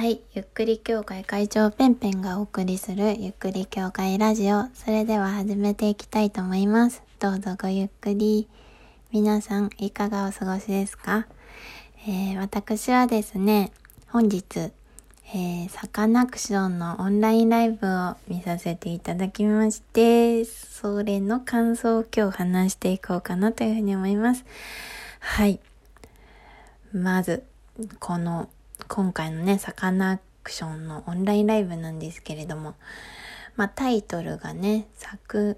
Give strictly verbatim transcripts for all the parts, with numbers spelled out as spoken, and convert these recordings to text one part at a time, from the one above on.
はい、ゆっくり協会会長ペンペンがお送りするゆっくり協会ラジオ、それでは始めていきたいと思います。どうぞごゆっくり。皆さんいかがお過ごしですか？えー、私はですね、本日サカナクションのオンラインライブを見させていただきまして、それの感想を今日話していこうかなというふうに思います。はい、まずこの今回のねサカナクションのオンラインライブなんですけれども、まあタイトルがね作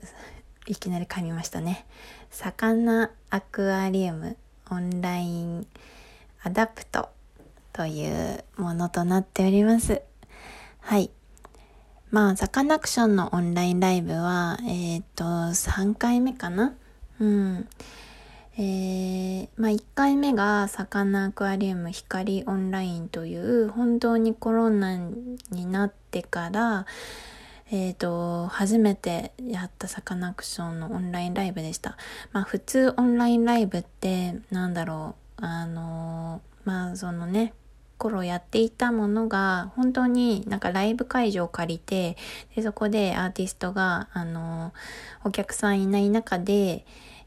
いきなり噛みましたね。サカナアクアリウムオンラインアダプトというものとなっております。はい。まあサカナクションのオンラインライブはえっとさんかいめかな。うん。えー、まあいっかいめがサカナアクアリウム光オンラインという、本当にコロナになってから、えー、と初めてやったサカナクションのオンラインライブでした。まあ普通オンラインライブってなんだろう、あのー、まあそのね頃やっていたものが本当になんかライブ会場を借りて、でそこでアーティストが、あのー、お客さんいない中で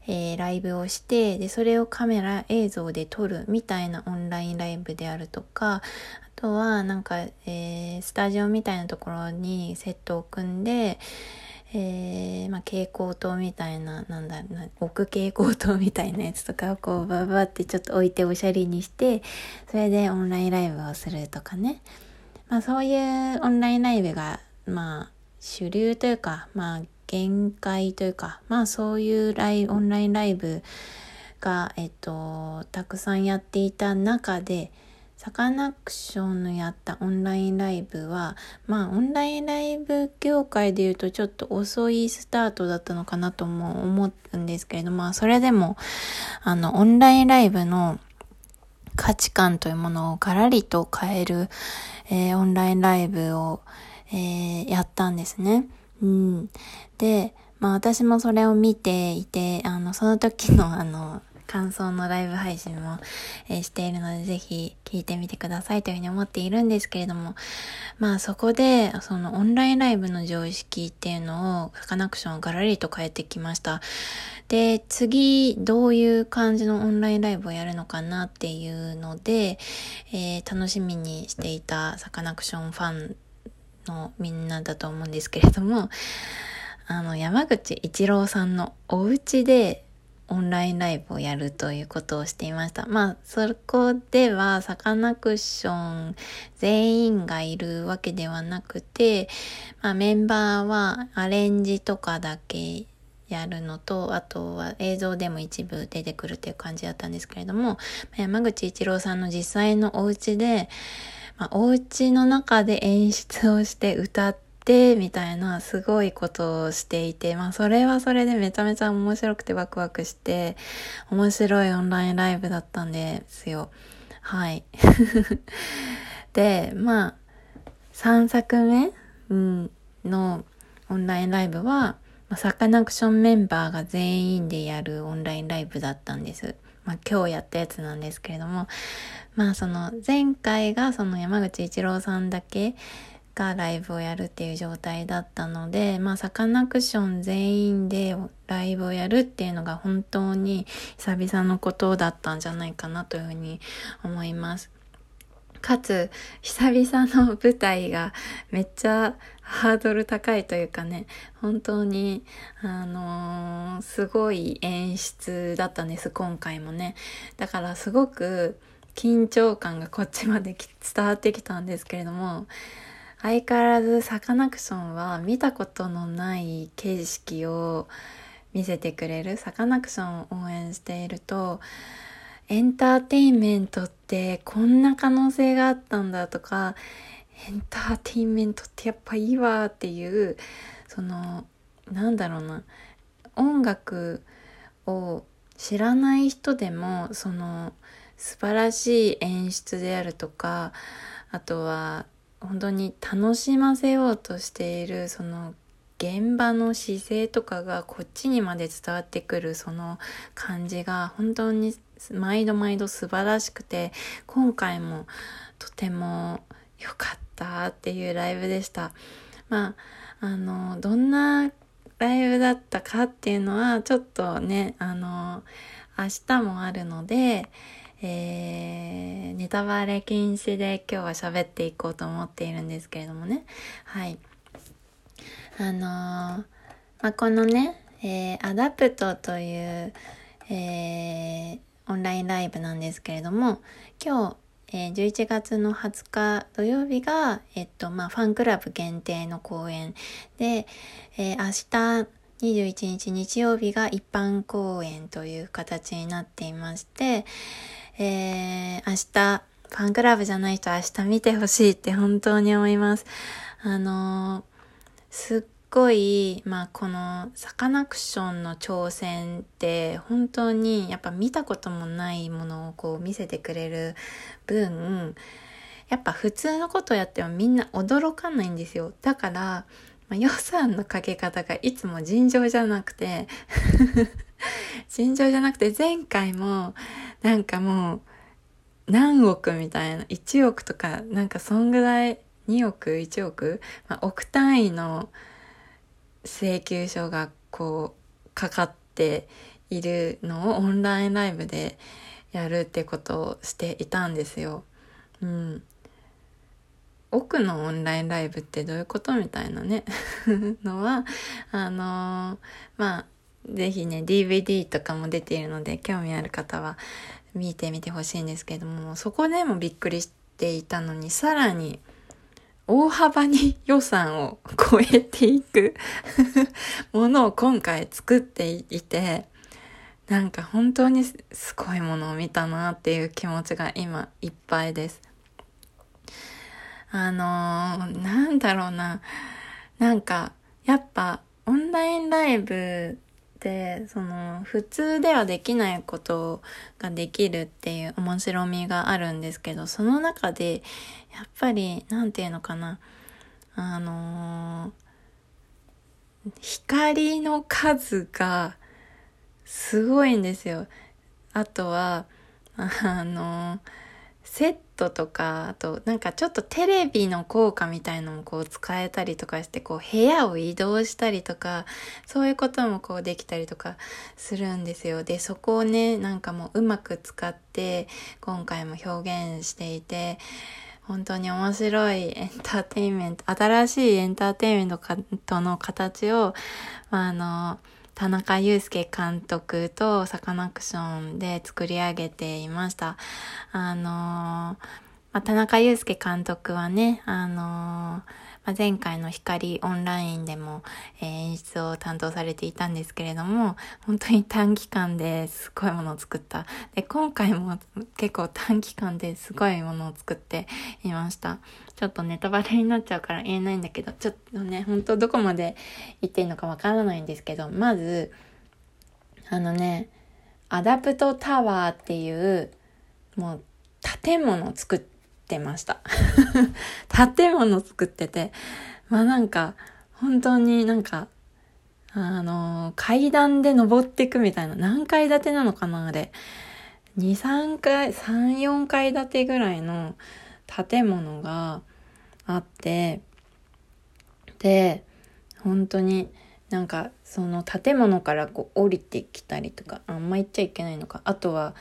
えー、ライブをして、でそれをカメラ映像で撮るみたいなオンラインライブであるとか、あとはなんか、えー、スタジオみたいなところにセットを組んで、えーまあ、蛍光灯みたいな、なんだな置く蛍光灯みたいなやつとかをこうババってちょっと置いておしゃれにして、それでオンラインライブをするとかね、まあ、そういうオンラインライブがまあ主流というか、まあ限界というか、まあそういうライオンラインライブが、えっと、たくさんやっていた中で、サカナクションのやったオンラインライブは、まあオンラインライブ業界でいうとちょっと遅いスタートだったのかなとも思うんですけれども、まあそれでもあのオンラインライブの価値観というものをガラリと変える、えー、オンラインライブを、えー、やったんですね。うん、で、まあ私もそれを見ていて、あのその時のあの感想のライブ配信も、えー、しているので、ぜひ聞いてみてくださいというふうに思っているんですけれども、まあそこでそのオンラインライブの常識っていうのをサカナクションをガラリと変えてきました。で、次どういう感じのオンラインライブをやるのかなっていうので、えー、楽しみにしていたサカナクションファンのみんなだと思うんですけれども、あの山口一郎さんのお家でオンラインライブをやるということをしていました。まあそこではサカナクション全員がいるわけではなくて、まあ、メンバーはアレンジとかだけやるのと、あとは映像でも一部出てくるっていう感じだったんですけれども、山口一郎さんの実際のお家で、まあ、お家の中で演出をして歌ってみたいなすごいことをしていて、まあそれはそれでめちゃめちゃ面白くてワクワクして面白いオンラインライブだったんですよ。はいで、まあさんさくめ、うん、のオンラインライブはサカナクションメンバーが全員でやるオンラインライブだったんです。まあ、今日やったやつなんですけれども、まあその前回がその山口一郎さんだけがライブをやるっていう状態だったので、まあサカナクション全員でライブをやるっていうのが本当に久々のことだったんじゃないかなというふうに思います。かつ久々の舞台がめっちゃハードル高いというかね、本当にあのー、すごい演出だったんです、今回もね。だからすごく緊張感がこっちまで伝わってきたんですけれども、相変わらずサカナクションは見たことのない景色を見せてくれる。サカナクションを応援していると、エンターテインメントってこんな可能性があったんだとか、エンターテインメントってやっぱいいわっていう、そのなんだろうな、音楽を知らない人でもその素晴らしい演出であるとか、あとは本当に楽しませようとしているその現場の姿勢とかがこっちにまで伝わってくる、その感じが本当に毎度毎度素晴らしくて、今回もとてもよかったっていうライブでした。まあ、あのどんなライブだったかっていうのはちょっとね、あの明日もあるので、えー、ネタバレ禁止で今日は喋っていこうと思っているんですけれどもね、はい、あのーまあ、このね、えー、アダプトという、えー、オンラインライブなんですけれども、今日、えー、じゅういちがつのはつか土曜日が、えっとまあ、ファンクラブ限定の公演で、えー、明日にじゅういちにち日曜日が一般公演という形になっていまして、えー、明日ファンクラブじゃない人は明日見てほしいって本当に思います。あのー、すっごい、まあ、このサカナクションの挑戦って本当にやっぱ見たこともないものをこう見せてくれる分、やっぱ普通のことをやってもみんな驚かないんですよ。だから予算のかけ方がいつも尋常じゃなくて尋常じゃなくて、前回もなんかもう何億みたいな、いちおくとかなんかそんぐらい、におくいちおく、まあ、億単位の請求書がこうかかっているのをオンラインライブでやるってことをしていたんですよ。うん奥のオンラインライブってどういうことみたいなねのはあのー、まあぜひね ディーブイディー とかも出ているので興味ある方は見てみてほしいんですけれども、そこでもびっくりしていたのにさらに大幅に予算を超えていくものを今回作っていて、なんか本当にすごいものを見たなっていう気持ちが今いっぱいです。あのー、なんだろうな、なんかやっぱオンラインライブってその普通ではできないことができるっていう面白みがあるんですけど、その中でやっぱりなんていうのかな、あのー、光の数がすごいんですよ。あとはあのー、セットとか、あとなんかちょっとテレビの効果みたいのもこう使えたりとかして、こう部屋を移動したりとかそういうこともこうできたりとかするんですよ。でそこをねなんかもううまく使って今回も表現していて、本当に面白いエンターテインメント、新しいエンターテインメントの形を、まあ、あの田中祐介監督とサカナクションで作り上げていました。あのーまあ、田中祐介監督はね、あのーまあ、前回の光オンラインでも、えー、演出を担当されていたんですけれども、本当に短期間ですごいものを作った。で、今回も結構短期間ですごいものを作っていました。ちょっとネタバレになっちゃうから言えないんだけど、ちょっとね、本当どこまで言っていいのかわからないんですけど、まず、あのね、アダプトタワーっていう、もう、建物を作ってました。建物を作ってて、まあなんか、本当になんか、あのー、階段で登っていくみたいな、何階建てなのかな、あれ。に、さんかい、さん、よんかいだてぐらいの、建物があって、で本当になんかその建物からこう降りてきたりとか、あんま言っちゃいけないのか、あとは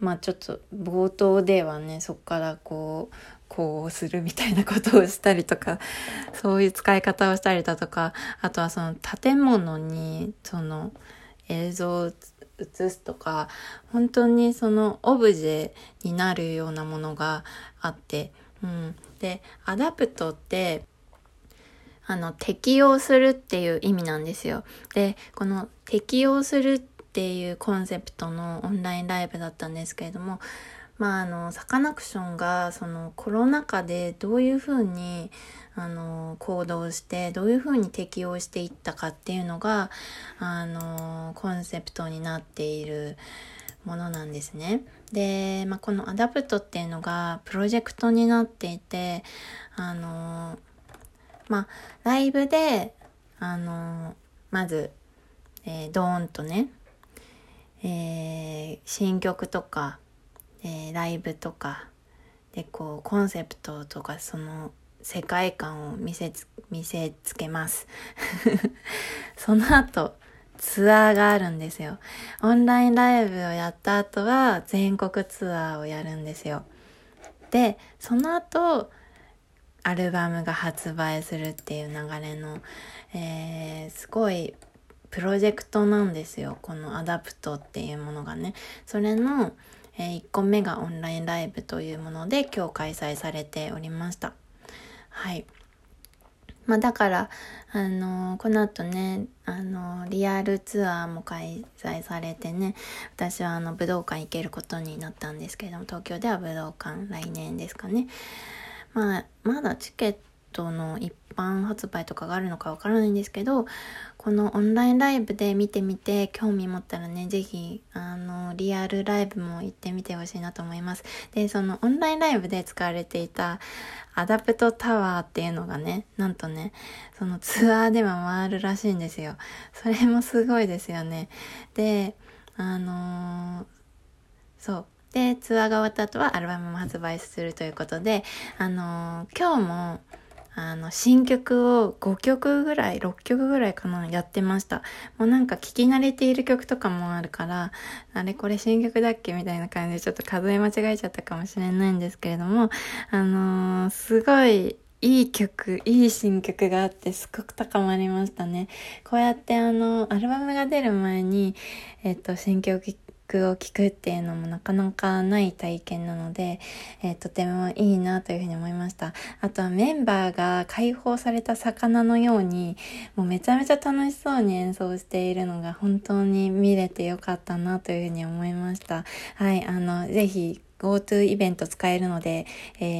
まあちょっと冒頭ではね、そこからこうこうするみたいなことをしたりとか、そういう使い方をしたりだとか、あとはその建物にその映像を映すとか、本当にそのオブジェになるようなものがあって、うん、でアダプトってあの適用するっていう意味なんですよ。でこの適用するっていうコンセプトのオンラインライブだったんですけれども、まあ、あのサカナクションがそのコロナ禍でどういうふうにあの行動してどういうふうに適応していったかっていうのがあのコンセプトになっているものなんですね。で、まあ、このアダプトっていうのがプロジェクトになっていて、あの、まあ、ライブであのまず、えー、ドーンとね、えー、新曲とかライブとかでこうコンセプトとかその世界観を見せつ、見せつけますその後ツアーがあるんですよ。オンラインライブをやった後は全国ツアーをやるんですよ。でその後アルバムが発売するっていう流れの、えー、すごいプロジェクトなんですよ、このアダプトっていうものがね。それの、えー、いっこめがオンラインライブというもので今日開催されておりました。はい。まあ、だから、あのー、この後ね、あのー、リアルツアーも開催されてね、私はあの武道館行けることになったんですけれども、東京では武道館、来年ですかね。まあ、まだチケットの一般発売とかがあるのかわからないんですけど、このオンラインライブで見てみて興味持ったらね、ぜひあのリアルライブも行ってみてほしいなと思います。で、そのオンラインライブで使われていたアダプトタワーっていうのがね、なんとね、そのツアーでは回るらしいんですよ。それもすごいですよね。で、あのー、そう。でツアーが終わった後はアルバムも発売するということで、あのー、今日もあの新曲をごきょくぐらいろっきょくぐらいかなやってました。もうなんか聴き慣れている曲とかもあるから、あれこれ新曲だっけみたいな感じでちょっと数え間違えちゃったかもしれないんですけれども、あのー、すごいいい曲、いい新曲があってすごく高まりましたね。こうやってあのアルバムが出る前に、えっと、新曲曲を聴くっていうのもなかなかない体験なので、えー、とてもいいなというふうに思いました。あとはメンバーが解放された魚のようにもうめちゃめちゃ楽しそうに演奏しているのが本当に見れてよかったなというふうに思いました。はい、あのぜひ GoTo イベント使えるので、えー